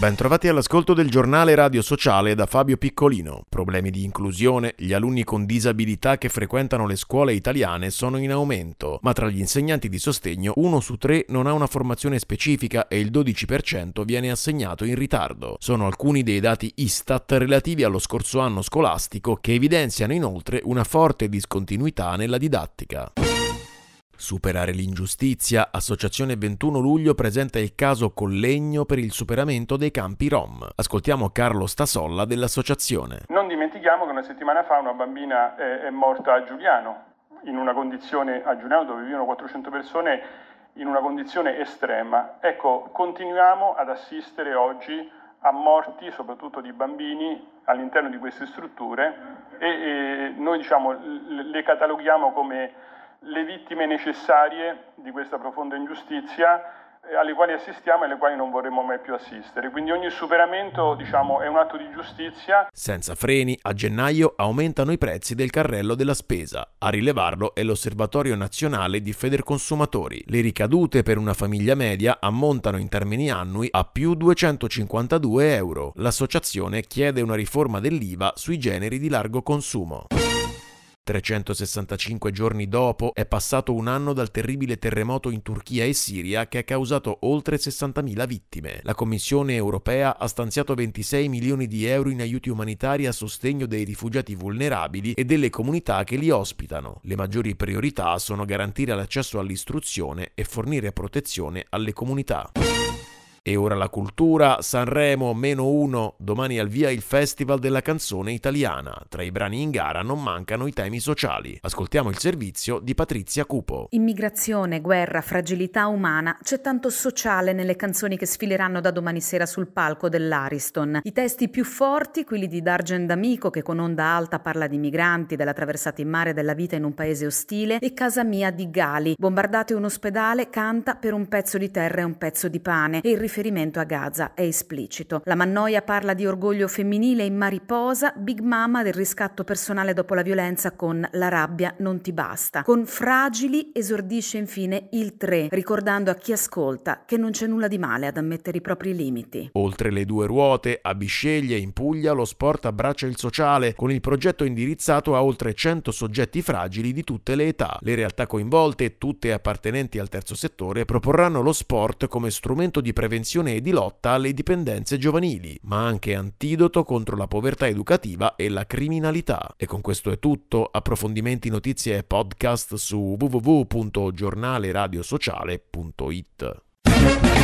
Bentrovati all'ascolto del giornale radio sociale da Fabio Piccolino. Problemi di inclusione, gli alunni con disabilità che frequentano le scuole italiane sono in aumento, ma tra gli insegnanti di sostegno 1 su 3 non ha una formazione specifica e il 12% viene assegnato in ritardo. Sono alcuni dei dati ISTAT relativi allo scorso anno scolastico che evidenziano inoltre una forte discontinuità nella didattica. Superare l'ingiustizia, Associazione 21 luglio presenta il caso Collegno per il superamento dei campi Rom. Ascoltiamo Carlo Stasolla dell'associazione. Non dimentichiamo che una settimana fa una bambina è morta a Giuliano, a Giuliano dove vivono 400 persone, in una condizione estrema. Ecco, continuiamo ad assistere oggi a morti, soprattutto di bambini, all'interno di queste strutture e noi le cataloghiamo come le vittime necessarie di questa profonda ingiustizia alle quali assistiamo e alle quali non vorremmo mai più assistere. Quindi ogni superamento, è un atto di giustizia. Senza freni, a gennaio aumentano i prezzi del carrello della spesa. A rilevarlo è l'Osservatorio Nazionale di Federconsumatori. Le ricadute per una famiglia media ammontano in termini annui a più 252 euro. L'associazione chiede una riforma dell'IVA sui generi di largo consumo. 365 giorni dopo è passato un anno dal terribile terremoto in Turchia e Siria che ha causato oltre 60.000 vittime. La Commissione europea ha stanziato 26 milioni di euro in aiuti umanitari a sostegno dei rifugiati vulnerabili e delle comunità che li ospitano. Le maggiori priorità sono garantire l'accesso all'istruzione e fornire protezione alle comunità. E ora la cultura, Sanremo -1, domani al via il Festival della canzone italiana. Tra i brani in gara non mancano i temi sociali. Ascoltiamo il servizio di Patrizia Cupo. Immigrazione, guerra, fragilità umana, c'è tanto sociale nelle canzoni che sfileranno da domani sera sul palco dell'Ariston. I testi più forti, quelli di Dargen D'Amico, che con Onda alta parla di migranti, della traversata in mare, della vita in un paese ostile, e Casa mia di Gali. Bombardate un ospedale, canta per un pezzo di terra e un pezzo di pane. E il riferimento a Gaza è esplicito. La Mannoia parla di orgoglio femminile in Mariposa, Big Mama del riscatto personale dopo la violenza con La rabbia non ti basta. Con Fragili esordisce infine il 3, ricordando a chi ascolta che non c'è nulla di male ad ammettere i propri limiti. Oltre le due ruote, a Bisceglie in Puglia lo sport abbraccia il sociale, con il progetto indirizzato a oltre 100 soggetti fragili di tutte le età. Le realtà coinvolte, tutte appartenenti al terzo settore, proporranno lo sport come strumento di prevenzione e di lotta alle dipendenze giovanili, ma anche antidoto contro la povertà educativa e la criminalità. E con questo è tutto. Approfondimenti, notizie e podcast su www.giornaleradiosociale.it.